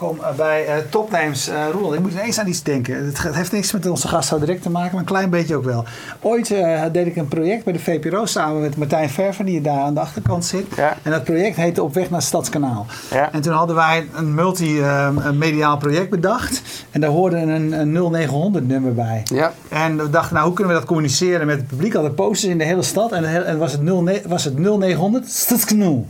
welkom bij Topnames. Roland, ik moet ineens aan iets denken. Het heeft niks met onze gast zo direct te maken, maar een klein beetje ook wel. Ooit deed ik een project bij de VPRO samen met Martijn Verven, die daar aan de achterkant zit. Ja. En dat project heette Op weg naar Stadskanaal. Ja. En toen hadden wij een multimediaal project bedacht. En daar hoorde een 0900 nummer bij. Ja. En we dachten, nou, hoe kunnen we dat communiceren met het publiek? Hadden posters in de hele stad en was het 0900 Stadskanaal.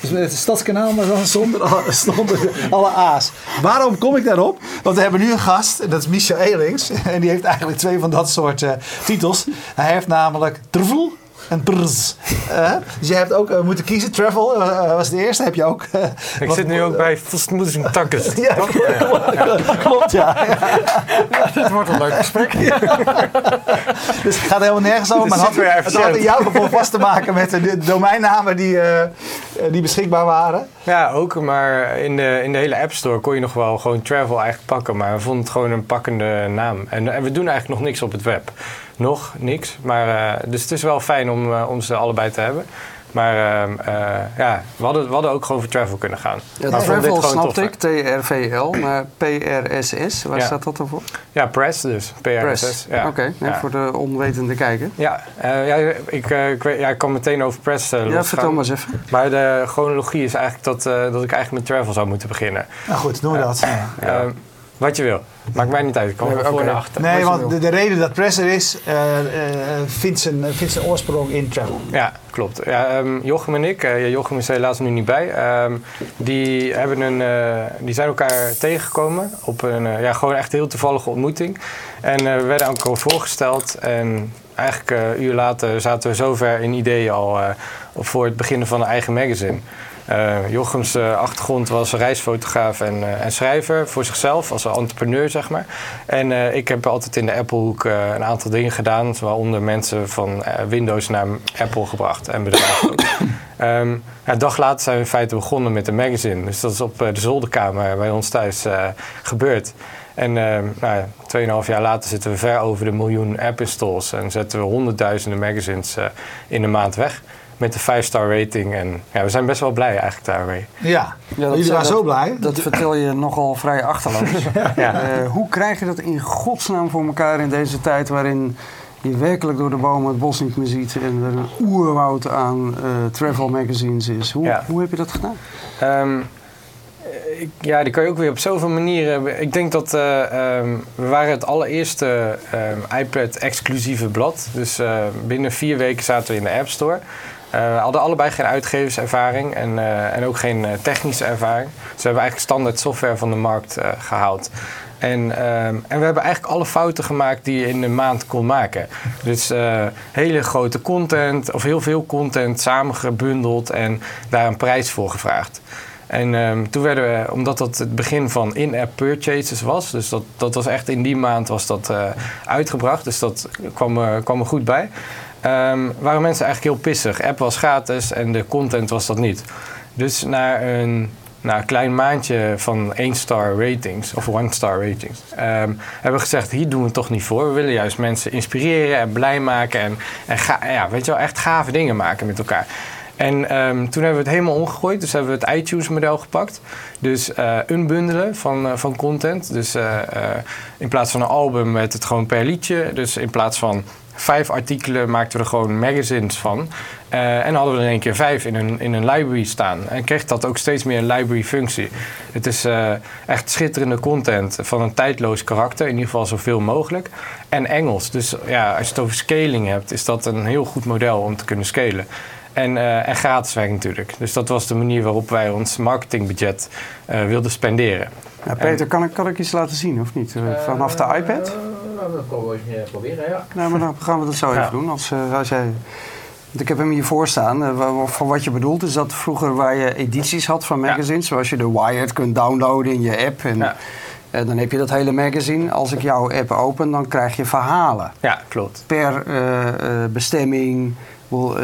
Dus het Stadskanaal, maar dan zonder alle A's. Waarom kom ik daarop? Want we hebben nu een gast, dat is Michel Elings. En die heeft eigenlijk twee van dat soort titels. Hij heeft namelijk TRVL en PRSS. Dus jij hebt ook moeten kiezen. Travel was de eerste, heb je ook. Ik zit nu ook bij Fastmovingtags.nl. Ja, klopt, ja. Dit wordt een leuk gesprek. Ja. Dus het gaat helemaal nergens over. Maar het had in jouw geval vast te maken met de domeinnamen die beschikbaar waren. Ja, ook. Maar in de hele App Store kon je nog wel gewoon Travel eigenlijk pakken. Maar we vonden het gewoon een pakkende naam. En we doen eigenlijk nog niks op het web. Nog niks, maar dus het is wel fijn om ze allebei te hebben. Maar ja, we hadden ook gewoon voor Travel kunnen gaan. Ja, maar Travel snapte ik, TRVL, maar PRSS, waar staat dat dan voor? Ja, Press dus, PRSS. Ja. Oké, ja. Voor de onwetende kijker. Ja, ik kan meteen over Press losgaan. Ja, vertel maar eens even. Maar de chronologie is eigenlijk dat ik eigenlijk met Travel zou moeten beginnen. Nou goed, doen we dat. Wat je wil. Maakt mij niet uit. Ik kan er voor naar achter. Nee, want de reden dat Press er is, vindt zijn oorsprong in Travel. Ja, klopt. Ja, Jochem en ik, Jochem is helaas nu niet bij, die zijn elkaar tegengekomen op een gewoon echt heel toevallige ontmoeting. En we werden elkaar voorgesteld en eigenlijk een uur later zaten we zover in ideeën al voor het beginnen van een eigen magazine. Jochems achtergrond was reisfotograaf en schrijver voor zichzelf, als een entrepreneur zeg maar. En ik heb altijd in de Apple-hoek een aantal dingen gedaan, waaronder mensen van Windows naar Apple gebracht en bedrijven. Een dag later zijn we in feite begonnen met een magazine. Dus dat is op de zolderkamer bij ons thuis gebeurd. En 2,5 jaar later zitten we ver over de 1 miljoen app-installs en zetten we honderdduizenden magazines in de maand weg. Met de 5-star rating. En ja, we zijn best wel blij eigenlijk daarmee. Ja, jullie waren zo blij. Dat vertel je nogal vrij achterloos. Hoe krijg je dat in godsnaam voor elkaar in deze tijd waarin je werkelijk door de bomen het bos niet meer ziet en er een oerwoud aan travel magazines is? Hoe heb je dat gedaan? Die kan je ook weer op zoveel manieren. Ik denk dat we waren het allereerste iPad-exclusieve blad. Dus binnen 4 weken zaten we in de App Store. We hadden allebei geen uitgeverservaring en ook geen technische ervaring. Dus we hebben eigenlijk standaard software van de markt gehaald. En we hebben eigenlijk alle fouten gemaakt die je in een maand kon maken. Dus hele grote content of heel veel content samengebundeld en daar een prijs voor gevraagd. En toen werden we, omdat dat het begin van in-app purchases was, dus dat was echt in die maand was dat uitgebracht, dus dat kwam er goed bij, waren mensen eigenlijk heel pissig. App was gratis en de content was dat niet. Dus na een klein maandje van 1-star ratings of 1-star ratings hebben we gezegd, hier doen we het toch niet voor. We willen juist mensen inspireren en blij maken en echt gave dingen maken met elkaar. En toen hebben we het helemaal omgegooid. Dus hebben we het iTunes-model gepakt. Dus unbundelen van content. Dus in plaats van een album werd het gewoon per liedje. Dus in plaats van 5 artikelen maakten we er gewoon magazines van. En hadden we er in één keer 5 in een library staan. En kreeg dat ook steeds meer een library-functie. Het is echt schitterende content van een tijdloos karakter. In ieder geval zoveel mogelijk. En Engels. Dus ja, als je het over scaling hebt, is dat een heel goed model om te kunnen scalen. En gratis werk natuurlijk. Dus dat was de manier waarop wij ons marketingbudget wilden spenderen. Ja, Peter, kan ik iets laten zien of niet? Vanaf de iPad? Dat kunnen we eens proberen, ja. Nou, maar dan gaan we dat zo even doen. Als jij... Ik heb hem hiervoor staan. Van wat je bedoelt is dat vroeger waar je edities had van magazines... zoals je de Wired kunt downloaden in je app... En dan heb je dat hele magazine. Als ik jouw app open, dan krijg je verhalen. Ja, klopt. Per bestemming...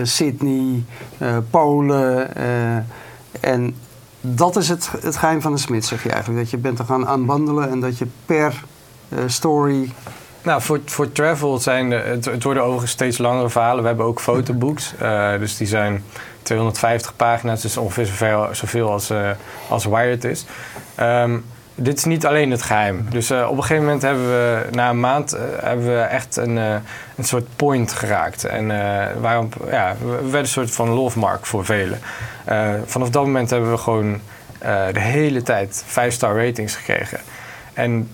Sydney, Polen. En dat is het geheim van de smid, zeg je eigenlijk. Dat je bent te gaan aanbandelen en dat je per story... Nou, voor travel het worden overigens steeds langere verhalen. We hebben ook fotobooks. Dus die zijn 250 pagina's, dus ongeveer zoveel als Wired is. Dit is niet alleen het geheim. Dus op een gegeven moment hebben we na een maand echt een soort point geraakt. En we werden een soort van lovemark voor velen. Vanaf dat moment hebben we gewoon de hele tijd 5-star ratings gekregen. En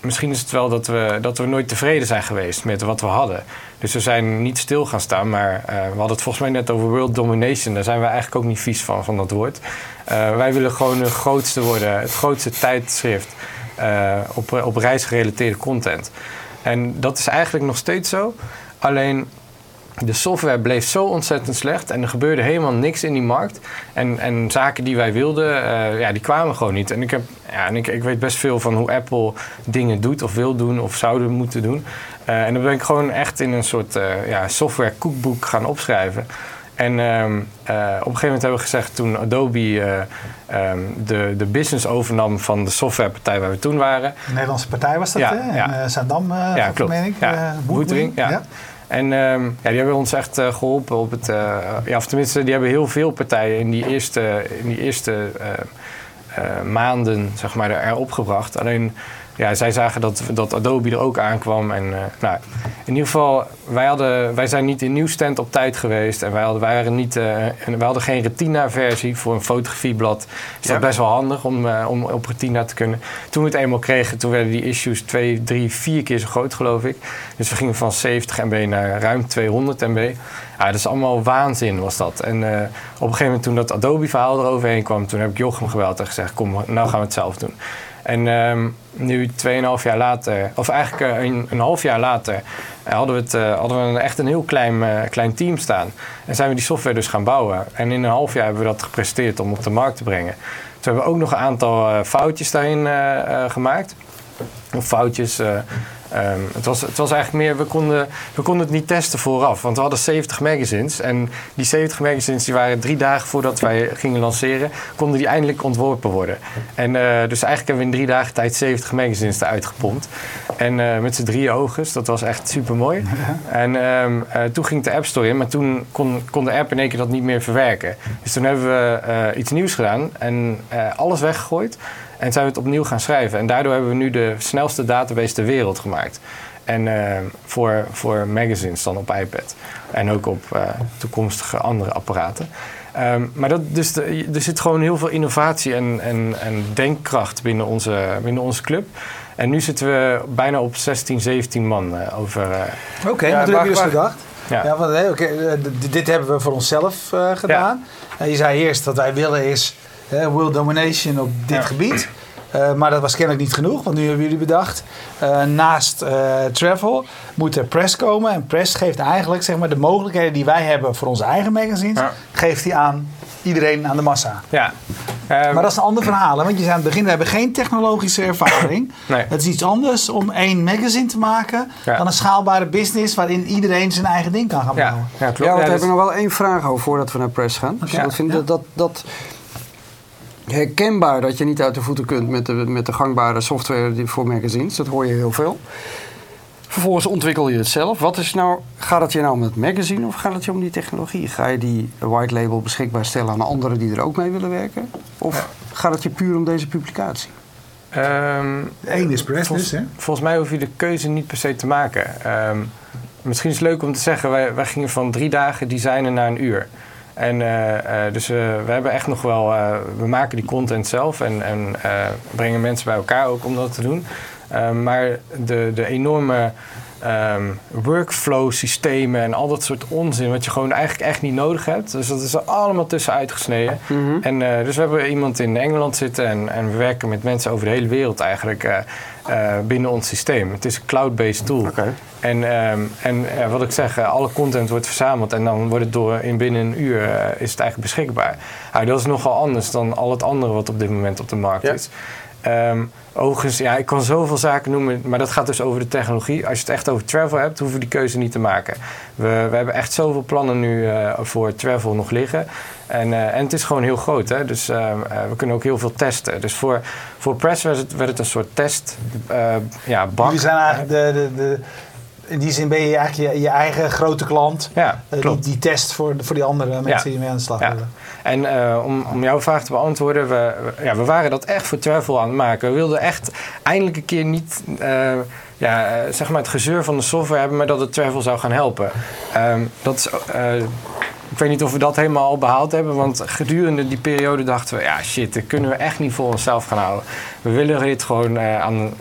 misschien is het wel dat we nooit tevreden zijn geweest met wat we hadden. Dus we zijn niet stil gaan staan, maar we hadden het volgens mij net over world domination. Daar zijn we eigenlijk ook niet vies van dat woord. Wij willen gewoon de grootste worden, het grootste tijdschrift op reisgerelateerde content. En dat is eigenlijk nog steeds zo. Alleen de software bleef zo ontzettend slecht en er gebeurde helemaal niks in die markt. En zaken die wij wilden, die kwamen gewoon niet. En ik weet best veel van hoe Apple dingen doet of wil doen of zouden moeten doen. En dan ben ik gewoon echt in een soort software kookboek gaan opschrijven. En op een gegeven moment hebben we gezegd, toen Adobe de business overnam van de softwarepartij waar we toen waren. De Nederlandse partij was dat, ja, hè? Ja. In Zandam, meen ik. Ja, Woodwing, ja. En die hebben ons echt geholpen op het... of tenminste, die hebben heel veel partijen in die eerste maanden, zeg maar, erop gebracht. Alleen, ja, zij zagen dat Adobe er ook aankwam. En in ieder geval, wij zijn niet in Newsstand op tijd geweest. En wij hadden geen Retina-versie voor een fotografieblad. Is dat best wel handig om op Retina te kunnen. Toen we het eenmaal kregen, toen werden die issues 2, 3, 4 keer zo groot, geloof ik. Dus we gingen van 70 MB naar ruim 200 MB. Ja, dat is allemaal waanzin, was dat. En op een gegeven moment, toen dat Adobe-verhaal eroverheen kwam, toen heb ik Jochem gebeld en gezegd, kom, nou gaan we het zelf doen. En nu 2,5 jaar later, of eigenlijk een half jaar later, hadden we echt een heel klein team staan. En zijn we die software dus gaan bouwen. En in een half jaar hebben we dat gepresteerd om op de markt te brengen. Toen hebben we ook nog een aantal foutjes daarin gemaakt. Of foutjes... Het was eigenlijk meer, we konden het niet testen vooraf. Want we hadden 70 magazines. En die 70 magazines die waren 3 dagen voordat wij gingen lanceren, konden die eindelijk ontworpen worden. En dus eigenlijk hebben we in 3 dagen tijd 70 magazines eruit gepompt. En met z'n 3 ogen, dat was echt super mooi. Ja. En toen ging de App Store in, maar toen kon de app in één keer dat niet meer verwerken. Dus toen hebben we iets nieuws gedaan en alles weggegooid. En zijn we het opnieuw gaan schrijven. En daardoor hebben we nu de snelste database ter wereld gemaakt. En voor magazines dan op iPad. En ook op toekomstige andere apparaten. Maar er zit gewoon heel veel innovatie en denkkracht binnen onze club. En nu zitten we bijna op 16, 17 man over... Oké, wat heb je dus gedacht? Ja. Ja, want, dit hebben we voor onszelf gedaan. Ja. Je zei eerst dat wij willen is... world domination op dit gebied. Maar dat was kennelijk niet genoeg, want nu hebben jullie bedacht. Naast travel moet er press komen. En press geeft eigenlijk, zeg maar, de mogelijkheden die wij hebben voor onze eigen magazines, geeft die aan iedereen, aan de massa. Ja. Maar dat is een ander verhaal. Hè? Want je zei aan het begin, we hebben geen technologische ervaring. Nee. Het is iets anders om 1 magazine te maken dan een schaalbare business waarin iedereen zijn eigen ding kan gaan bouwen. Ja, klopt. We hebben nog wel één vraag over voordat we naar press gaan. Okay. Dus ik vind dat herkenbaar dat je niet uit de voeten kunt met de gangbare software voor magazines. Dat hoor je heel veel. Vervolgens ontwikkel je het zelf. Gaat het je nou om het magazine of gaat het je om die technologie? Ga je die white label beschikbaar stellen aan anderen die er ook mee willen werken? Of gaat het je puur om deze publicatie? Eén is press, hè? Volgens mij hoef je de keuze niet per se te maken. Misschien is het leuk om te zeggen, wij gingen van 3 dagen designen naar een uur. En dus we hebben echt nog wel... we maken die content zelf en brengen mensen bij elkaar ook om dat te doen. Maar de enorme workflow systemen en al dat soort onzin wat je gewoon eigenlijk echt niet nodig hebt. Dus dat is er allemaal tussen uitgesneden. Mm-hmm. En dus we hebben iemand in Engeland zitten en we werken met mensen over de hele wereld eigenlijk binnen ons systeem. Het is een cloud-based tool. Okay. En wat ik zeg, alle content wordt verzameld en dan wordt het binnen een uur is het eigenlijk beschikbaar. Dat is nogal anders dan al het andere wat op dit moment op de markt is. Overigens, ik kan zoveel zaken noemen, maar dat gaat dus over de technologie. Als je het echt over travel hebt, hoeven we die keuze niet te maken. We hebben echt zoveel plannen nu voor travel nog liggen. En het is gewoon heel groot, hè? Dus we kunnen ook heel veel testen. Dus voor press werd het een soort test. Jullie zijn eigenlijk de in die zin ben je eigenlijk je eigen grote klant. Ja, die test voor die andere mensen die mee aan de slag willen. En om jouw vraag te beantwoorden, we waren dat echt voor TRVL aan het maken. We wilden echt eindelijk een keer niet zeg maar het gezeur van de software hebben, maar dat het TRVL zou gaan helpen. Dat is... Ik weet niet of we dat helemaal al behaald hebben, want gedurende die periode dachten we, dat kunnen we echt niet voor onszelf gaan houden. We willen dit gewoon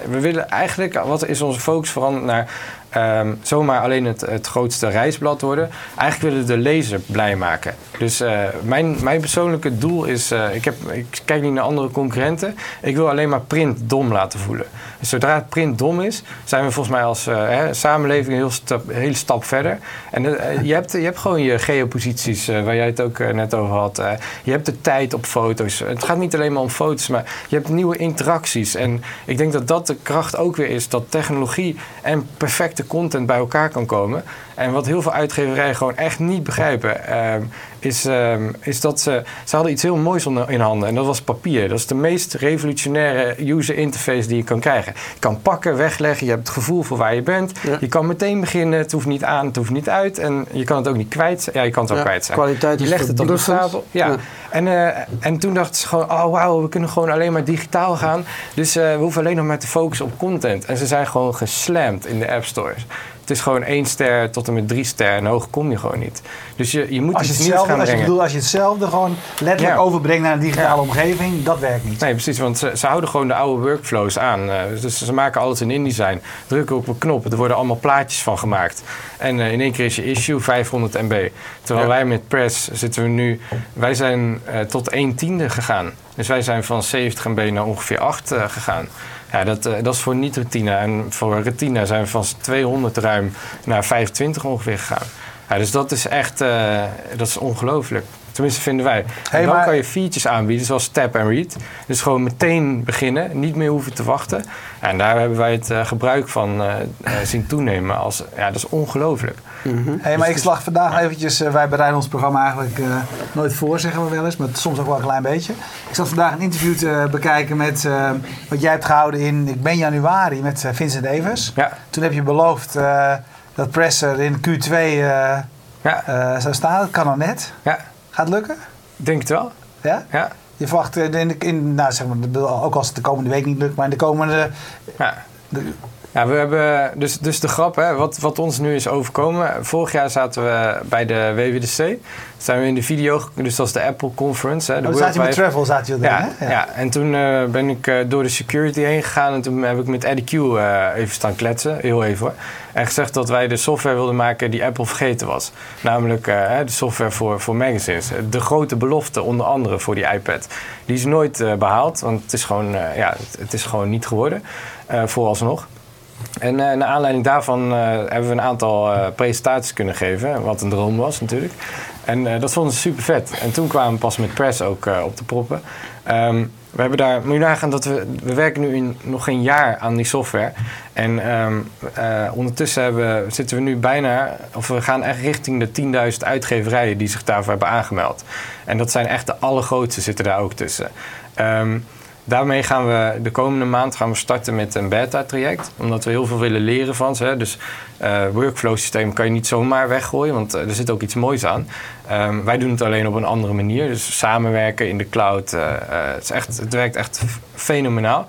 we willen eigenlijk, wat is onze focus veranderd naar zomaar alleen het grootste reisblad worden. Eigenlijk willen we de lezer blij maken. Dus mijn persoonlijke doel is, ik kijk niet naar andere concurrenten, ik wil alleen maar print dom laten voelen. Dus zodra het print dom is, zijn we volgens mij als samenleving een hele stap verder. En je hebt gewoon je geoposities, waar jij het ook net over had. Je hebt de tijd op foto's. Het gaat niet alleen maar om foto's, maar je hebt nieuwe interacties. En ik denk dat dat de kracht ook weer is, dat technologie en perfecte content bij elkaar kan komen. En wat heel veel uitgeverijen gewoon echt niet begrijpen, is dat ze hadden iets heel moois in handen. En dat was papier. Dat is de meest revolutionaire user interface die je kan krijgen. Je kan pakken, wegleggen. Je hebt het gevoel voor waar je bent. Ja. Je kan meteen beginnen. Het hoeft niet aan, het hoeft niet uit. En je kan het ook niet kwijt. Ja, je kan het ook kwijt zijn. Kwaliteit je legt het op de stapel. Ja. En toen dachten ze gewoon, oh wauw, we kunnen gewoon alleen maar digitaal gaan. Dus we hoeven alleen nog maar te focussen op content. En ze zijn gewoon geslamd in de app stores. Het is gewoon 1 ster tot en met 3 ster. En hoog kom je gewoon niet. Dus je moet als je het niet gaan brengen. Als je hetzelfde gewoon letterlijk overbrengt naar een digitale omgeving, dat werkt niet. Nee, precies. Want ze houden gewoon de oude workflows aan. Dus ze maken alles in InDesign. Drukken op een knop. Er worden allemaal plaatjes van gemaakt. En in één keer is je issue 500 MB. Terwijl wij met Press zitten we nu... Wij zijn tot 1/10 gegaan. Dus wij zijn van 70 MB naar ongeveer 8 gegaan. Ja, dat is voor niet-retina. En voor retina zijn we van 200 ruim naar 25 ongeveer gegaan. Ja, dus dat is echt ongelooflijk. Tenminste vinden wij. En dan kan je features aanbieden, zoals tap en read. Dus gewoon meteen beginnen, niet meer hoeven te wachten. En daar hebben wij het gebruik van zien toenemen. Dat is ongelooflijk. Mm-hmm. Maar ik slag vandaag eventjes... wij bereiden ons programma eigenlijk nooit voor, zeggen we wel eens. Maar soms ook wel een klein beetje. Ik zat vandaag een interview te bekijken met... wat jij hebt gehouden in... Ik ben januari met Vincent Evers. Ja. Toen heb je beloofd dat Presser in Q2 zou staan. Dat kan nog net. Ja. Gaat het lukken? Denk het wel. Ja? Ja. Je verwacht ook als het de komende week niet lukt, maar in de komende... we hebben dus de grap, hè, wat ons nu is overkomen. Vorig jaar zaten we bij de WWDC. Toen zijn we in de video, dus dat is de Apple Conference. Hè, zaten je met Travel, hè? Ja. En toen ben ik door de security heen gegaan en toen heb ik met Eddie Cue even staan kletsen, heel even hoor. En gezegd dat wij de software wilden maken die Apple vergeten was. Namelijk de software voor magazines. De grote belofte onder andere voor die iPad. Die is nooit behaald, want het is gewoon, het is gewoon niet geworden. Vooralsnog. En naar aanleiding daarvan hebben we een aantal presentaties kunnen geven. Wat een droom was natuurlijk. En dat vonden ze super vet. En toen kwamen we pas met Press ook op de proppen. We hebben daar, moet je nagaan dat we werken nu in nog geen jaar aan die software. En ondertussen zitten we nu bijna, of we gaan echt richting de 10.000 uitgeverijen die zich daarvoor hebben aangemeld. En dat zijn echt de allergrootste zitten daar ook tussen. Daarmee gaan we de komende maand starten met een beta-traject. Omdat we heel veel willen leren van ze. Dus workflow-systeem kan je niet zomaar weggooien. Want er zit ook iets moois aan. Wij doen het alleen op een andere manier. Dus samenwerken in de cloud. Het werkt echt fenomenaal.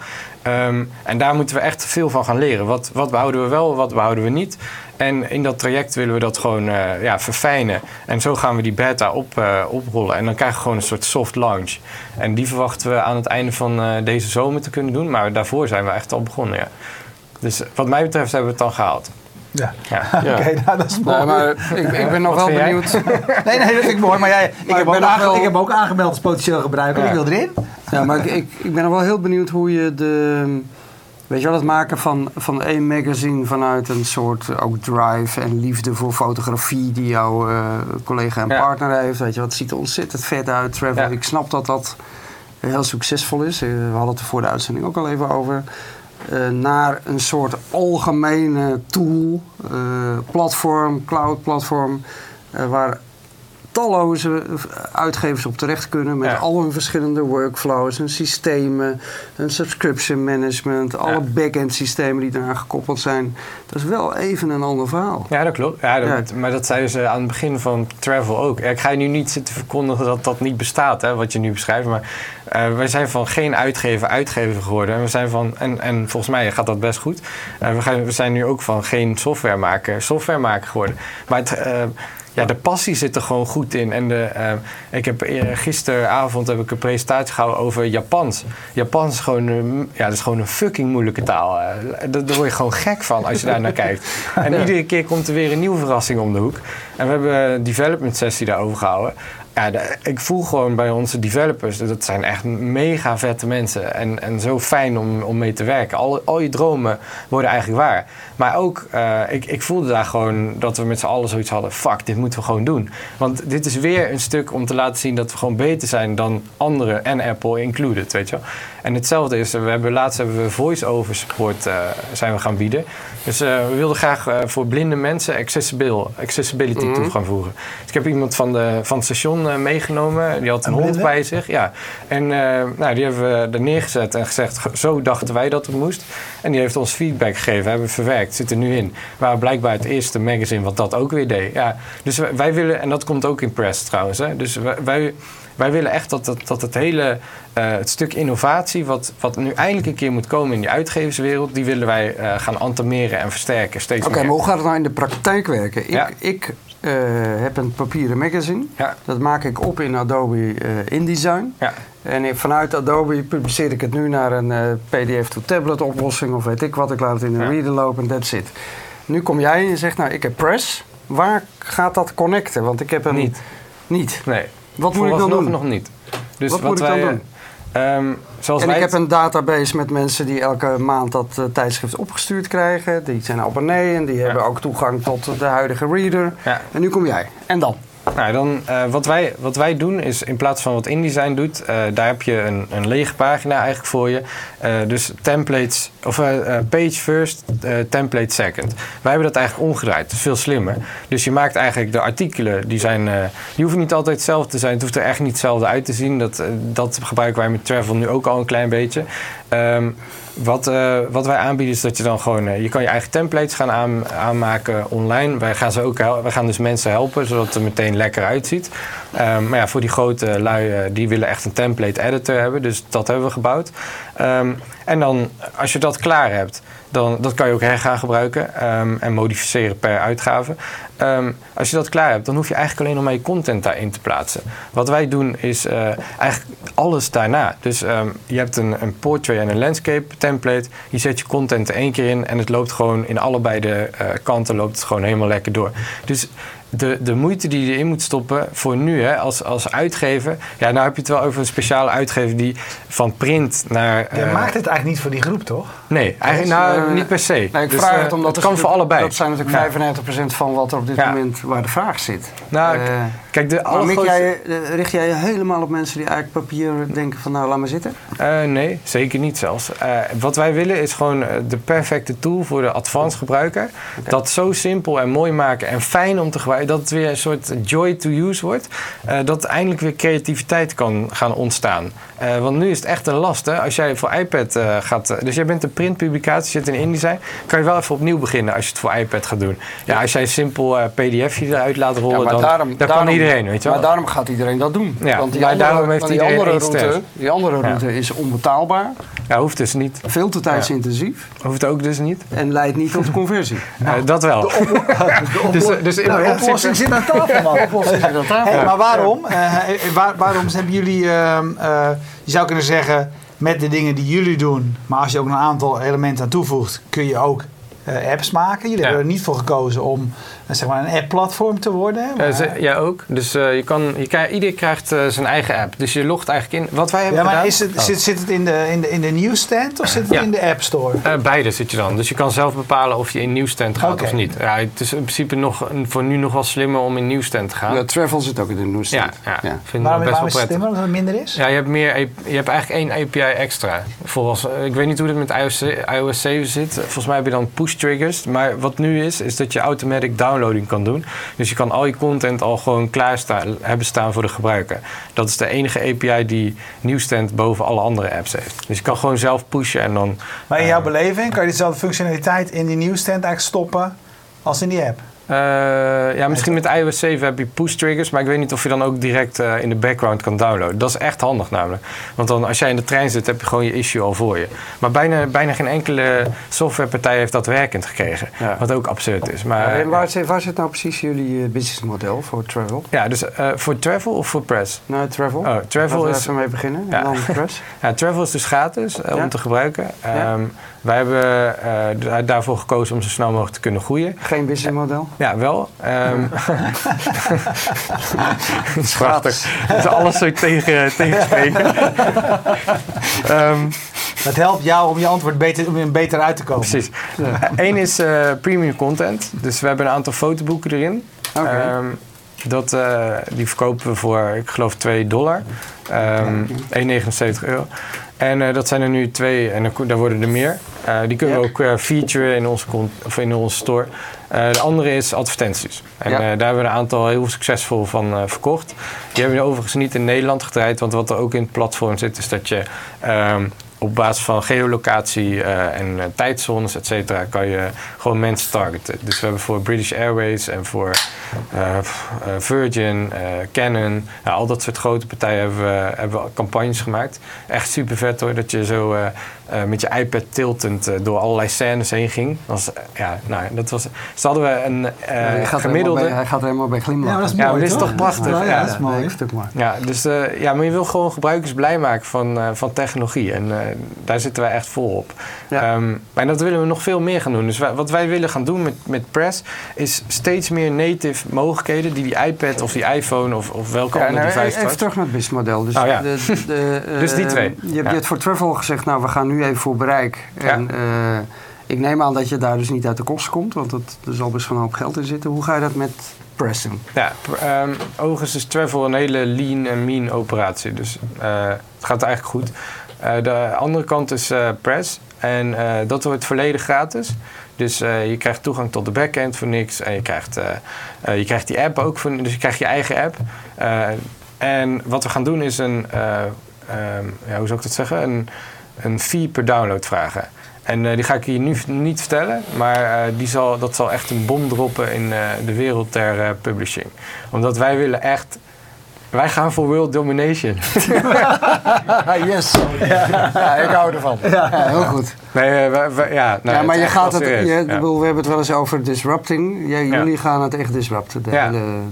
En daar moeten we echt veel van gaan leren. Wat behouden we wel, wat behouden we niet. En in dat traject willen we dat gewoon verfijnen. En zo gaan we die beta oprollen. En dan krijgen we gewoon een soort soft launch. En die verwachten we aan het einde van deze zomer te kunnen doen. Maar daarvoor zijn we echt al begonnen. Ja. Dus wat mij betreft hebben we het dan gehaald. Ja. Oké, dat is mooi. Ik ben nog wel benieuwd. Nee, dat vind ik mooi. Maar ik heb ook aangemeld als potentieel gebruiker. Ja. Ik wil erin. Ja, maar ik ben nog wel heel benieuwd hoe je het maken van één magazine vanuit een soort ook drive en liefde voor fotografie die jouw collega en partner heeft. Weet je, het ziet er ontzettend vet uit, Travel. Ja. Ik snap dat heel succesvol is. We hadden het er voor de uitzending ook al even over. Naar een soort algemene tool, platform, cloud platform, waar talloze uitgevers op terecht kunnen met al hun verschillende workflows en systemen, een subscription management, alle back-end systemen die daaraan gekoppeld zijn. Dat is wel even een ander verhaal. Ja, dat klopt. Ja, maar dat zeiden ze aan het begin van Travel ook. Ik ga je nu niet zitten verkondigen dat dat niet bestaat, hè, wat je nu beschrijft, maar wij zijn van geen uitgever geworden. We zijn van, en volgens mij gaat dat best goed. We zijn nu ook van geen software maken geworden. Maar de passie zit er gewoon goed in. En ik heb gisteravond een presentatie gehouden over Japans. Japans is gewoon, dat is gewoon een fucking moeilijke taal. Daar word je gewoon gek van als je daar naar kijkt. En iedere keer komt er weer een nieuwe verrassing om de hoek. En we hebben een development sessie daarover gehouden. Ja, ik voel gewoon bij onze developers, dat zijn echt mega vette mensen. En zo fijn om mee te werken. Al je dromen worden eigenlijk waar. Maar ook, ik voelde daar gewoon dat we met z'n allen zoiets hadden. Fuck, dit moeten we gewoon doen. Want dit is weer een stuk om te laten zien dat we gewoon beter zijn dan anderen. En Apple included, weet je wel. En hetzelfde is, laatst hebben we voice-over support zijn we gaan bieden. Dus we wilden graag voor blinde mensen accessibility toe gaan voegen. Dus ik heb iemand van het station meegenomen. Die had een hond bij zich. Ja. En die hebben we er neergezet en gezegd, zo dachten wij dat het moest. En die heeft ons feedback gegeven. Hebben we verwerkt. Zit er nu in. Waar blijkbaar het eerste magazine wat dat ook weer deed. Ja. Dus wij willen, en dat komt ook in press trouwens. Hè. Dus wij willen echt dat het hele het stuk innovatie, wat nu eindelijk een keer moet komen in die uitgeverswereld, die willen wij gaan entameren en versterken. Oké, maar hoe gaat het nou in de praktijk werken? Ik heb een papieren magazine. Ja. Dat maak ik op in Adobe InDesign. Ja. En vanuit Adobe publiceer ik het nu naar een PDF-to-tablet oplossing of weet ik wat. Ik laat het in een reader lopen en that's it. Nu kom jij en zegt, nou, ik heb press. Waar gaat dat connecten? Want ik heb hem niet. Nee. Wat moet ik dan doen? Nog niet. Dus wat moet ik dan doen? Ik heb een database met mensen die elke maand dat tijdschrift opgestuurd krijgen. Die zijn abonnee en die hebben ook toegang tot de huidige reader. Ja. En nu kom jij. En dan? Nou, dan wat wij doen is, in plaats van wat InDesign doet, daar heb je een lege pagina eigenlijk voor je. Dus templates, of page first, template second. Wij hebben dat eigenlijk omgedraaid. Dat is veel slimmer. Dus je maakt eigenlijk de artikelen, die hoeven niet altijd hetzelfde te zijn. Het hoeft er echt niet hetzelfde uit te zien. Dat gebruiken wij met Travel nu ook al een klein beetje. Wat wij aanbieden is dat je dan gewoon je kan je eigen templates gaan aanmaken online. Wij gaan dus mensen helpen, zodat het er meteen lekker uitziet. Maar ja, voor die grote lui, die willen echt een template editor hebben. Dus dat hebben we gebouwd. En dan, als je dat klaar hebt, dan dat kan je ook hergaan gebruiken en modificeren per uitgave. Als je dat klaar hebt, dan hoef je eigenlijk alleen nog maar je content daarin te plaatsen. Wat wij doen is eigenlijk alles daarna. Dus je hebt een portrait en een landscape template. Je zet je content er 1 keer in en het loopt gewoon in allebei de kanten loopt het gewoon helemaal lekker door. Dus de moeite die je erin moet stoppen voor nu, hè, als uitgever. Ja, nou heb je het wel over een speciale uitgever die van print naar... Je maakt het eigenlijk niet voor die groep, toch? Nee, eigenlijk niet per se. Nou, ik vraag het omdat het kan voor allebei. Dat zijn natuurlijk 95% van wat er op dit moment waar de vraag zit. Nou, kijk, richt jij je helemaal op mensen die eigenlijk papier denken van nou, laat maar zitten? Nee, zeker niet zelfs. Wat wij willen is gewoon de perfecte tool voor de advanced gebruiker. Okay. Dat zo simpel en mooi maken en fijn om te gebruiken. Dat het weer een soort joy to use wordt. Dat eindelijk weer creativiteit kan gaan ontstaan. Want nu is het echt een last. Hè? Als jij voor iPad gaat... Dus jij bent een printpublicatie, zit in InDesign. Kan je wel even opnieuw beginnen als je het voor iPad gaat doen. Ja, als jij een simpel pdfje eruit laat rollen, dan kan iedereen. Weet je wel? Maar daarom gaat iedereen dat doen. Ja, want die andere route is onbetaalbaar. Ja, hoeft dus niet. Veel te tijdsintensief. Hoeft ook dus niet. En leidt niet tot conversie. Dat wel. De oplossing zit aan tafel, man. Hey, maar waarom? Waarom hebben jullie, je zou kunnen zeggen, met de dingen die jullie doen, maar als je ook een aantal elementen aan toevoegt, kun je ook apps maken. Jullie hebben er niet voor gekozen om zeg maar een app-platform te worden. Maar... Ja, ook. Dus ieder krijgt zijn eigen app. Dus je logt eigenlijk in. Wat wij hebben gedaan... Zit het in de Newsstand of zit het in de App Store? Beide zit je dan. Dus je kan zelf bepalen of je in Newsstand gaat of niet. Ja, het is in principe voor nu nog wel slimmer om in Newsstand te gaan. Ja, Travel zit ook in de Newsstand. Ja. Waarom is het slimmer? Omdat het minder is? Ja, je hebt eigenlijk 1 API extra. Ik weet niet hoe dat met iOS 7 zit. Volgens mij heb je dan push triggers. Maar wat nu is dat je automatic downloadt downloading kan doen. Dus je kan al je content al gewoon hebben staan voor de gebruiker. Dat is de enige API die Newsstand boven alle andere apps heeft. Dus je kan gewoon zelf pushen en dan... Maar in jouw beleving, kan je dezelfde functionaliteit in die Newsstand eigenlijk stoppen als in die app? Ja, misschien met iOS 7 heb je push triggers, maar ik weet niet of je dan ook direct in de background kan downloaden. Dat is echt handig namelijk. Want dan, als jij in de trein zit, heb je gewoon je issue al voor je. Maar bijna geen enkele softwarepartij heeft dat werkend gekregen. Ja. Wat ook absurd is. Maar, ja, waar zit nou precies jullie businessmodel voor travel? Ja, dus voor travel of voor press? Nou, travel. Oh, travel is... Laten we mee beginnen. Ja. En dan press. Ja, travel is dus gratis om te gebruiken. Ja. Wij hebben daarvoor gekozen om zo snel mogelijk te kunnen groeien. Geen businessmodel? Ja, wel. Het is prachtig. Het is alles zo tegenspreken. Het helpt jou om je antwoord beter uit te komen. Precies. Ja. Eén is premium content. Dus we hebben een aantal fotoboeken erin. Okay. Die verkopen we voor, ik geloof, $2. €1,79. En dat zijn er nu 2 en daar worden er meer. Die kunnen we ook featuren in onze, of in onze store. De andere is advertenties. En daar hebben we een aantal heel succesvol van verkocht. Die hebben we overigens niet in Nederland gedraaid. Want wat er ook in het platform zit is dat je... op basis van geolocatie en tijdzones, et cetera, kan je gewoon mensen targeten. Dus we hebben voor British Airways en voor Virgin, Canon, al dat soort grote partijen hebben we campagnes gemaakt. Echt super vet hoor, dat je zo met je iPad tiltend door allerlei scènes heen ging. Dus hadden we een gemiddelde... Hij gaat er helemaal bij glimlachen. Ja, dat is mooi, dit is toch prachtig. Dat is mooi. Maar je wil gewoon gebruikers blij maken van technologie. En daar zitten wij echt vol op. Ja. En dat willen we nog veel meer gaan doen. Dus wat wij willen gaan doen met Press... is steeds meer native mogelijkheden... die iPad of die iPhone of welke andere device... Even terug naar het businessmodel. Dus, dus die twee. Je hebt het voor travel gezegd... nou, we gaan nu even voor bereik. En ik neem aan dat je daar dus niet uit de kosten komt... want er zal best wel een hoop geld in zitten. Hoe ga je dat met... Pressing. Ja, overigens is travel een hele lean en mean operatie. Dus het gaat eigenlijk goed. De andere kant is press. En dat wordt volledig gratis. Dus je krijgt toegang tot de backend voor niks. En je krijgt die app ook voor... Dus je krijgt je eigen app. En wat we gaan doen is een... hoe zou ik dat zeggen? Een fee per download vragen. En die ga ik hier nu niet vertellen, maar dat zal echt een bom droppen in de wereld der publishing. Omdat wij willen echt... Wij gaan voor world domination. Yes. Ja, ik hou ervan. Ja, heel goed. Nee, maar je gaat het... We hebben het wel eens over disrupting. Jullie gaan het echt disrupten,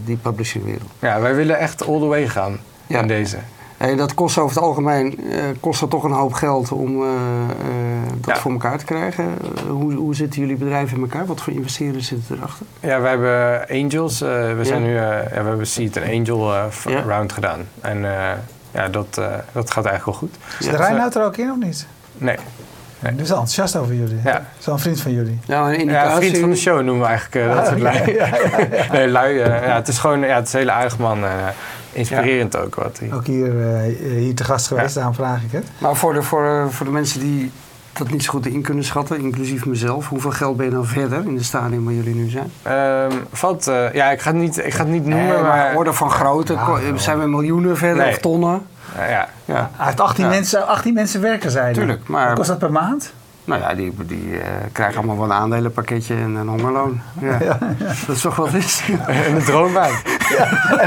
die publishingwereld. Ja, wij willen echt all the way gaan in deze... Hey, dat kost over het algemeen toch een hoop geld om dat voor elkaar te krijgen. Hoe zitten jullie bedrijven in elkaar? Wat voor investeerders zitten erachter? Ja, wij hebben angels. We hebben seed en angel round gedaan. En dat gaat eigenlijk wel goed. Is de Reinoud er ook in of niet? Nee. Nee. Dus enthousiast over jullie. Ja. Zo'n vriend van jullie. Ja, een indicatie. Ja, vriend van de show noemen we eigenlijk dat soort lui. Nee, lui. Het is gewoon het is een hele aardig man. Inspirerend ook. Ook hier te gast geweest, daarom vraag ik het. Maar voor de mensen die dat niet zo goed in kunnen schatten, inclusief mezelf, hoeveel geld ben je dan verder in de stadium waar jullie nu zijn? Ik ga het niet noemen, maar orde van grootte. Zijn we miljoenen verder of tonnen? Uit 18 mensen werken zijn. Tuurlijk. Maar hoe kost dat per maand? Nou ja, die krijgen allemaal wel een aandelenpakketje en een hongerloon. Ja. Ja, ja. Dat is toch wel iets. En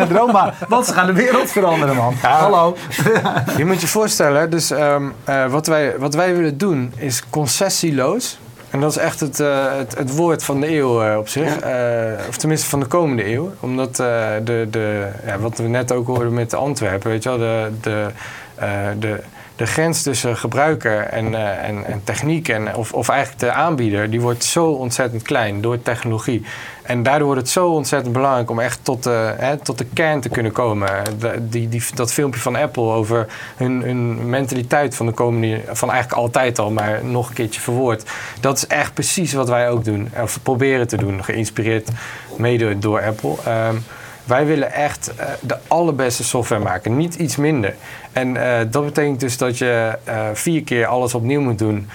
een droombaan. Want ze gaan de wereld veranderen, man. Ja. Hallo. Je moet je voorstellen, dus wat wij willen doen is concessieloos. En dat is echt het woord van de eeuw op zich. Ja. Of tenminste van de komende eeuw. Omdat wat we net ook hoorden met de Antwerpen, weet je wel, de grens tussen gebruiker en techniek of eigenlijk de aanbieder... die wordt zo ontzettend klein door technologie. En daardoor wordt het zo ontzettend belangrijk om echt tot de kern te kunnen komen. Dat filmpje van Apple over hun mentaliteit van de komende... van eigenlijk altijd al, maar nog een keertje verwoord. Dat is echt precies wat wij ook doen. Of proberen te doen, geïnspireerd mede door Apple... Wij willen echt de allerbeste software maken. Niet iets minder. En dat betekent dus dat je 4 keer alles opnieuw moet doen.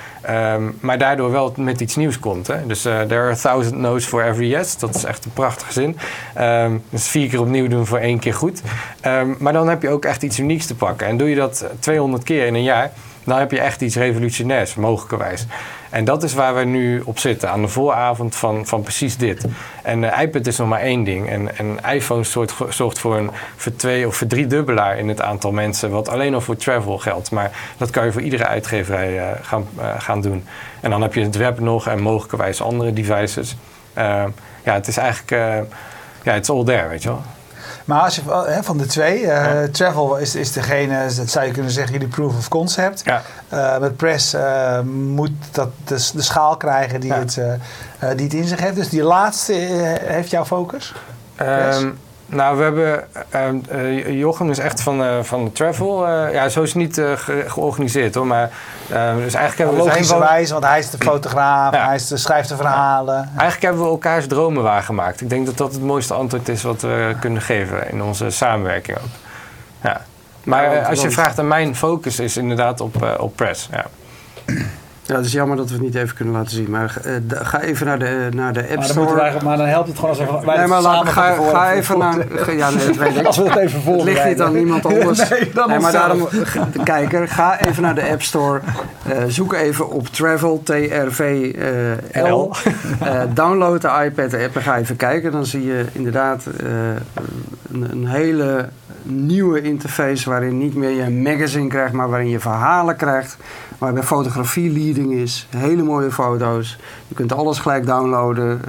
Maar daardoor wel met iets nieuws komt. Hè? Dus there are 1000 no's for every yes. Dat is echt een prachtige zin. Dus 4 keer opnieuw doen voor 1 keer goed. Maar dan heb je ook echt iets unieks te pakken. En doe je dat 200 keer in een jaar, dan heb je echt iets revolutionairs, mogelijkerwijs. En dat is waar we nu op zitten, aan de vooravond van precies dit. En iPad is nog maar 1 ding. En iPhone zorgt voor een verdwee- of verdriedubbelaar in het aantal mensen, wat alleen al voor travel geldt. Maar dat kan je voor iedere uitgeverij gaan doen. En dan heb je het web nog en mogelijkerwijs andere devices. Het is eigenlijk, it's all there, weet je wel. Maar als je, van de 2, travel is degene, dat zou je kunnen zeggen, jullie proof of concept. Ja. Met press moet dat de schaal krijgen die het in zich heeft. Dus die laatste heeft jouw focus? We hebben... Jochem is echt van de travel. Zo is het niet georganiseerd hoor. Maar dus eigenlijk hebben we logische wijze, want hij is de fotograaf, ja. Hij schrijft de verhalen. Ja. Eigenlijk hebben we elkaars dromen waargemaakt. Ik denk dat dat het mooiste antwoord is wat we kunnen geven in onze samenwerking ook. Ja. Maar als je vraagt aan mijn focus, is inderdaad op press. Ja. Ja, het is jammer dat we het niet even kunnen laten zien. Maar ga even naar de App Store. Maar dan helpt het gewoon als even... Ga even naar... Als we het even volgen. Het ligt niet aan iemand anders. Kijker, ga even naar de App Store. Zoek even op Travel, TRVL. Download de iPad-app en ga even kijken. Dan zie je inderdaad een hele nieuwe interface waarin niet meer je een magazine krijgt, maar waarin je verhalen krijgt. Waarbij fotografie leading is. Hele mooie foto's. Je kunt alles gelijk downloaden.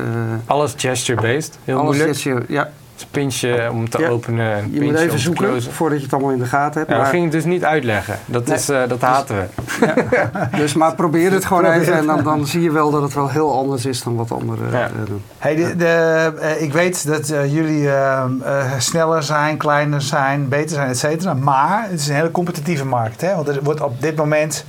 Alles gesture-based. Heel moeilijk. Ja. Dus pinchen om te openen. En je moet even zoeken voordat je het allemaal in de gaten hebt. Ja, maar we gingen het dus niet uitleggen. Dat haten we. Ja. Dus maar probeer het gewoon even. En dan zie je wel dat het wel heel anders is dan wat anderen doen. Hey, ik weet dat jullie sneller zijn, kleiner zijn, beter zijn, et cetera. Maar het is een hele competitieve markt. Hè? Want er wordt op dit moment...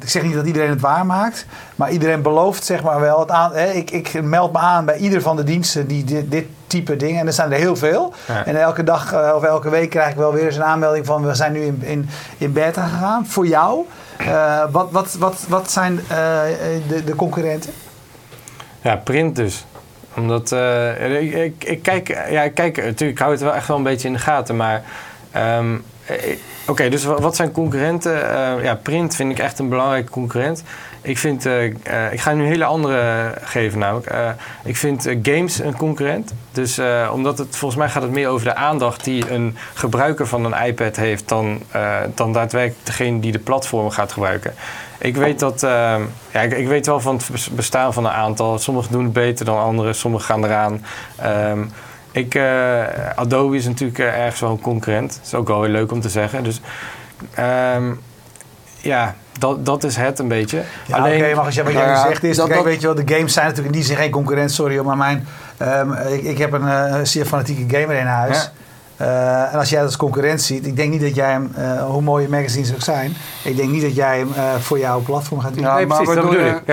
ik zeg niet dat iedereen het waarmaakt, maar iedereen belooft zeg maar wel. Ik meld me aan bij ieder van de diensten die dit type dingen, en er zijn er heel veel. Ja. En elke dag of elke week krijg ik wel weer eens een aanmelding van we zijn nu in beta gegaan. Voor jou, wat zijn de concurrenten? Ja, print dus. Omdat ik hou het wel echt wel een beetje in de gaten, maar... Oké, dus wat zijn concurrenten? Print vind ik echt een belangrijke concurrent. Ik vind, ik ga nu een hele andere geven namelijk. Ik vind games een concurrent. Dus omdat het volgens mij gaat het meer over de aandacht die een gebruiker van een iPad heeft dan daadwerkelijk degene die de platform gaat gebruiken. Ik weet dat, ik weet wel van het bestaan van een aantal. Sommigen doen het beter dan anderen, sommigen gaan eraan. Adobe is natuurlijk ergens wel een concurrent. Dat is ook wel heel leuk om te zeggen. Dus dat is het een beetje. Ja, maar als je wat jij zegt is... Weet je wel, de games zijn natuurlijk in die zin geen concurrent. Sorry, maar ik heb een zeer fanatieke gamer in huis. Ja. En als jij dat als concurrent ziet... Ik denk niet dat jij hem, hoe mooie magazines ook zijn... Ik denk niet dat jij hem voor jouw platform gaat doen. Nee, precies, dat bedoel ik.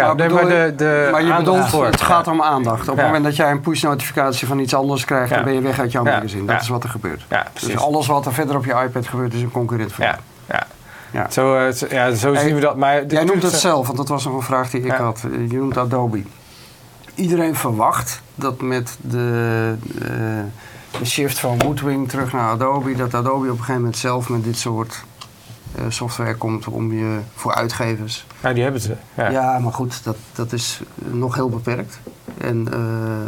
Maar je bedoelt, het gaat om aandacht. Op het moment dat jij een push-notificatie van iets anders krijgt... dan ben je weg uit jouw magazine. Dat is wat er gebeurt. Ja, dus alles wat er verder op je iPad gebeurt is een concurrent voor jou. Ja. Ja. Zo zien we dat. Maar jij noemt het zelf, want dat was nog een vraag die ik had. Je noemt Adobe. Iedereen verwacht dat met de shift van Woodwing terug naar Adobe... dat Adobe op een gegeven moment zelf met dit soort... software komt om je voor uitgevers. Ja, die hebben ze. Ja, maar goed, dat is nog heel beperkt. En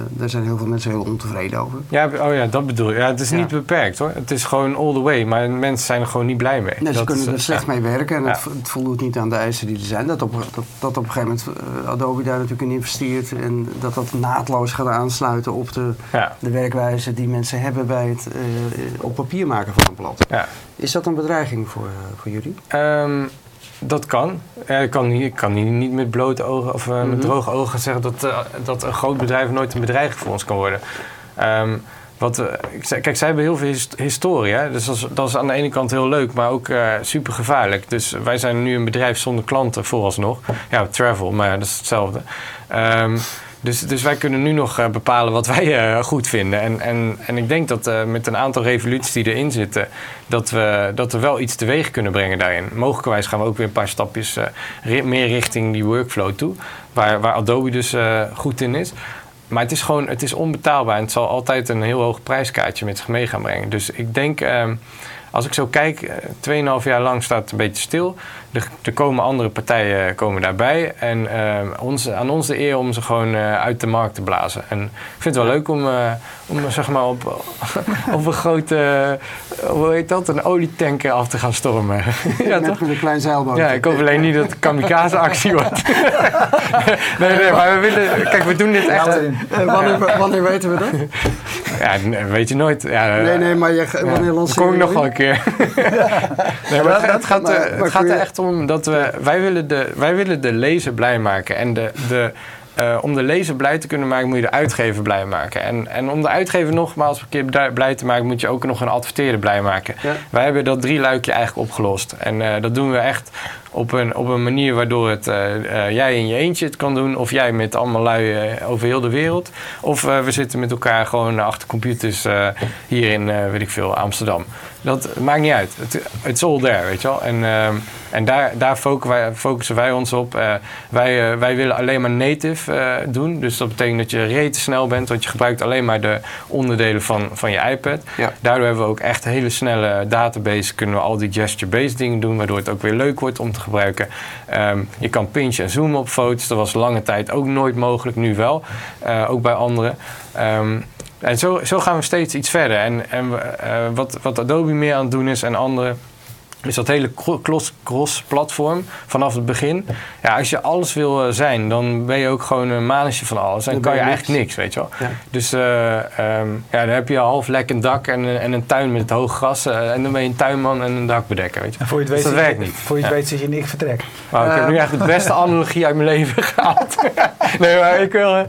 daar zijn heel veel mensen heel ontevreden over. Ja, dat bedoel ik. Ja, het is niet beperkt hoor. Het is gewoon all the way, maar mensen zijn er gewoon niet blij mee. Nee, ze kunnen er slecht mee werken en het voldoet niet aan de eisen die er zijn. Dat op een gegeven moment Adobe daar natuurlijk in investeert en dat naadloos gaat aansluiten op de werkwijze die mensen hebben bij het op papier maken van een blad. Ja. Is dat een bedreiging voor jullie? Dat kan. Ik kan hier niet met blote ogen of met droge ogen zeggen dat een groot bedrijf nooit een bedreiging voor ons kan worden. Zij hebben heel veel historie. Hè? Dus dat is aan de ene kant heel leuk, maar ook super gevaarlijk. Dus wij zijn nu een bedrijf zonder klanten vooralsnog. Ja, travel, maar dat is hetzelfde. Dus wij kunnen nu nog bepalen wat wij goed vinden. En ik denk dat met een aantal revoluties die erin zitten, dat we wel iets teweeg kunnen brengen daarin. Mogelijkerwijs gaan we ook weer een paar stapjes meer richting die workflow toe, waar Adobe dus goed in is. Maar het is onbetaalbaar en het zal altijd een heel hoog prijskaartje met zich mee gaan brengen. Dus ik denk, als ik zo kijk, 2,5 jaar lang staat het een beetje stil. Er komen andere partijen komen daarbij. En aan ons de eer om ze gewoon uit de markt te blazen. En ik vind het wel leuk om zeg maar op een grote, hoe heet dat, een olietanker af te gaan stormen. Ja, met toch? Een klein zeilbootje. Ja, ik hoop alleen niet dat het kamikaze-actie wordt. Nee, maar we willen... Kijk, we doen dit echt... Wanneer weten we dat? Ja, weet je nooit. Ja, nee, maar wanneer lanceer je? Kom ik nog wel een keer. Nee, maar het gaat er echt om dat wij willen de lezer blij maken. En om de lezer blij te kunnen maken, moet je de uitgever blij maken. En om de uitgever nogmaals een keer blij te maken, moet je ook nog een adverteerder blij maken. Ja. Wij hebben dat drie luikje eigenlijk opgelost. En dat doen we echt op een manier waardoor het jij in je eentje het kan doen, of jij met allemaal lui over heel de wereld. Of we zitten met elkaar gewoon achter computers hier in, weet ik veel, Amsterdam. Dat maakt niet uit. It's all there, weet je wel. En daar focussen wij ons op. Wij willen alleen maar native doen. Dus dat betekent dat je reet snel bent. Want je gebruikt alleen maar de onderdelen van je iPad. Ja. Daardoor hebben we ook echt hele snelle database. Kunnen we al die gesture-based dingen doen. Waardoor het ook weer leuk wordt om te gebruiken. Je kan pinch en zoomen op foto's. Dat was lange tijd ook nooit mogelijk. Nu wel. Ook bij anderen. En zo gaan we steeds iets verder. En wat Adobe meer aan het doen is en anderen, is dat hele cross-platform vanaf het begin. Ja, als je alles wil zijn, dan ben je ook gewoon een mannetje van alles. En dan kan je eigenlijk niks, weet je wel. Ja. Dus dan heb je half lekkend dak en een tuin met hoog gras. En dan ben je een tuinman en een dakbedekker, weet je. En voor je het weet, dus dat werkt niet. Voor je het weet zit je in ik vertrek. Maar ik heb nu echt de beste analogie uit mijn leven gehaald. Nee, maar ik wil...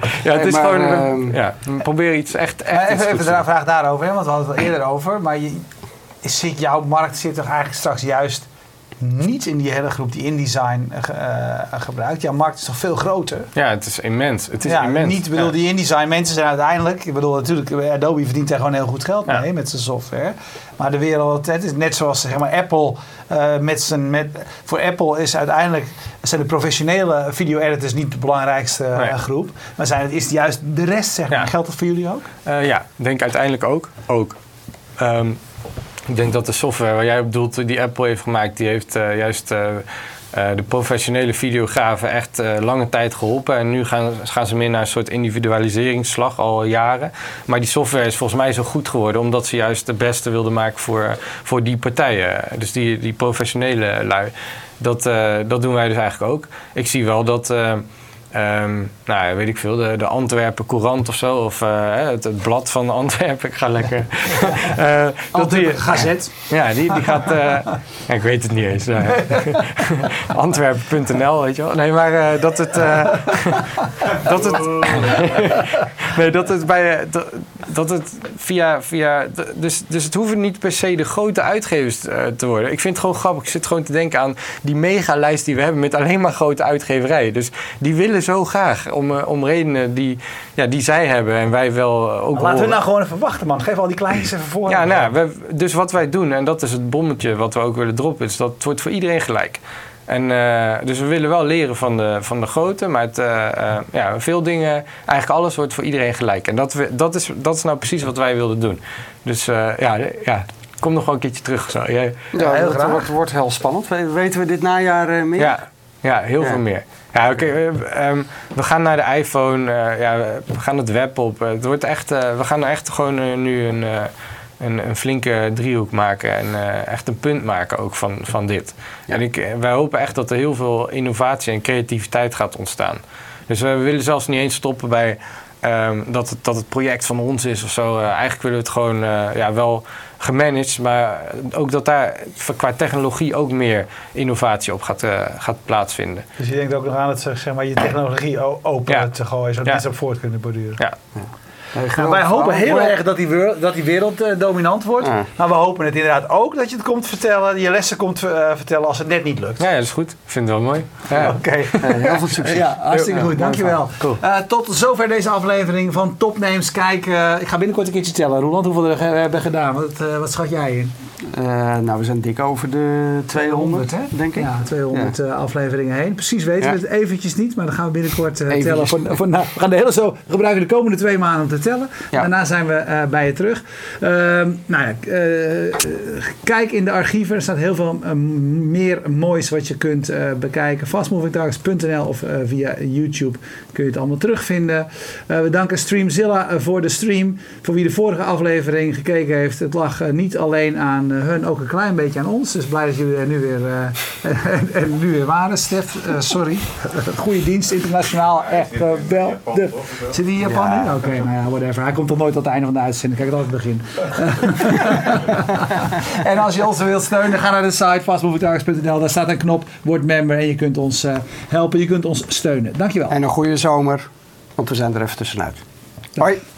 probeer iets echt even een vraag daarover, hè, want we hadden het al eerder over. Maar jouw markt zit toch eigenlijk straks juist niet in die hele groep die InDesign gebruikt. Jouw markt is toch veel groter? Ja, het is immens. Die InDesign mensen zijn uiteindelijk... Ik bedoel, natuurlijk, Adobe verdient daar gewoon heel goed geld mee met zijn software. Maar de wereld, het is net zoals zeg maar, Apple. Voor Apple is uiteindelijk... zijn de professionele video-editors niet de belangrijkste groep. Maar is juist de rest, zeg maar. Ja. Geldt dat voor jullie ook? Ik denk uiteindelijk ook. Ik denk dat de software waar jij op doelt, die Apple heeft gemaakt, die heeft juist de professionele videografen echt lange tijd geholpen. En nu gaan ze meer naar een soort individualiseringsslag al jaren. Maar die software is volgens mij zo goed geworden, omdat ze juist de beste wilden maken voor die partijen. Dus die professionele lui. Dat doen wij dus eigenlijk ook. Ik zie wel dat... weet ik veel, de Antwerpen Courant of zo, of het blad van Antwerpen, ik ga lekker... Antwerpen Gazet. Ja, die gaat... ik weet het niet eens. Antwerpen.nl, weet je wel. Nee, maar dat het... Dus het hoeven niet per se de grote uitgevers te worden. Ik vind het gewoon grappig. Ik zit gewoon te denken aan die megalijst die we hebben met alleen maar grote uitgeverijen. Dus die willen zo graag om redenen die zij hebben en wij wel ook horen. Laten we nou gewoon even wachten, man. Geef al die kleintjes even voor. Ja, dus wat wij doen, en dat is het bommetje wat we ook willen droppen, is dat het wordt voor iedereen gelijk. En dus we willen wel leren van de grote, maar veel dingen, eigenlijk alles wordt voor iedereen gelijk. En dat is nou precies wat wij wilden doen. Dus kom nog wel een keertje terug. Zo. Heel graag. Het wordt heel spannend. Weten we dit najaar meer? Ja, heel veel meer. Ja, we gaan naar de iPhone, we gaan het web op. Het wordt echt, we gaan echt gewoon nu een flinke driehoek maken en echt een punt maken ook van dit. Ja. En wij hopen echt dat er heel veel innovatie en creativiteit gaat ontstaan. Dus we willen zelfs niet eens stoppen bij dat het project van ons is of zo. Eigenlijk willen we het gewoon wel gemanaged, maar ook dat daar qua technologie ook meer innovatie op gaat plaatsvinden. Dus je denkt ook nog aan het, zeg maar, je technologie open te gooien, zodat mensen op voort kunnen borduren. Ja. Nou, wij hopen heel erg dat die wereld dominant wordt. Ja. Maar we hopen het inderdaad ook dat je het komt vertellen, je lessen komt vertellen als het net niet lukt. Ja, dat is goed. Ik vind het wel mooi. Ja. Oké. Okay. Heel veel succes. Ja, hartstikke goed. Dankjewel. Cool. Tot zover deze aflevering van Topnames. Kijk, ik ga binnenkort een keertje tellen, Roland, hoeveel we hebben gedaan. Wat schat jij in? Nou, we zijn dik over de 200 hè? Denk ik. Ja, 200 afleveringen heen. Precies weten we het eventjes niet, maar dan gaan we binnenkort tellen. Nou, we gaan de hele show gebruiken de komende 2 maanden om te tellen. Ja. Daarna zijn we bij je terug. Kijk in de archieven. Er staat heel veel meer moois wat je kunt bekijken. Fastmovingtags.nl of via YouTube kun je het allemaal terugvinden. We danken Streamzilla voor de stream. Voor wie de vorige aflevering gekeken heeft, het lag niet alleen aan hun, ook een klein beetje aan ons. Dus blij dat jullie er nu weer, waren. Stef, sorry. Goede dienst, internationaal. Echt wel. Zit hij in Japan nu? Ja. Oké, nou ja, whatever. Hij komt toch nooit tot het einde van de uitzending. Kijk, dat is het begin. En als je ons wilt steunen, ga naar de site fastmovingtags.nl. Daar staat een knop, word member en je kunt ons helpen. Je kunt ons steunen. Dankjewel. En een goede zomer, want we zijn er even tussenuit. Hoi.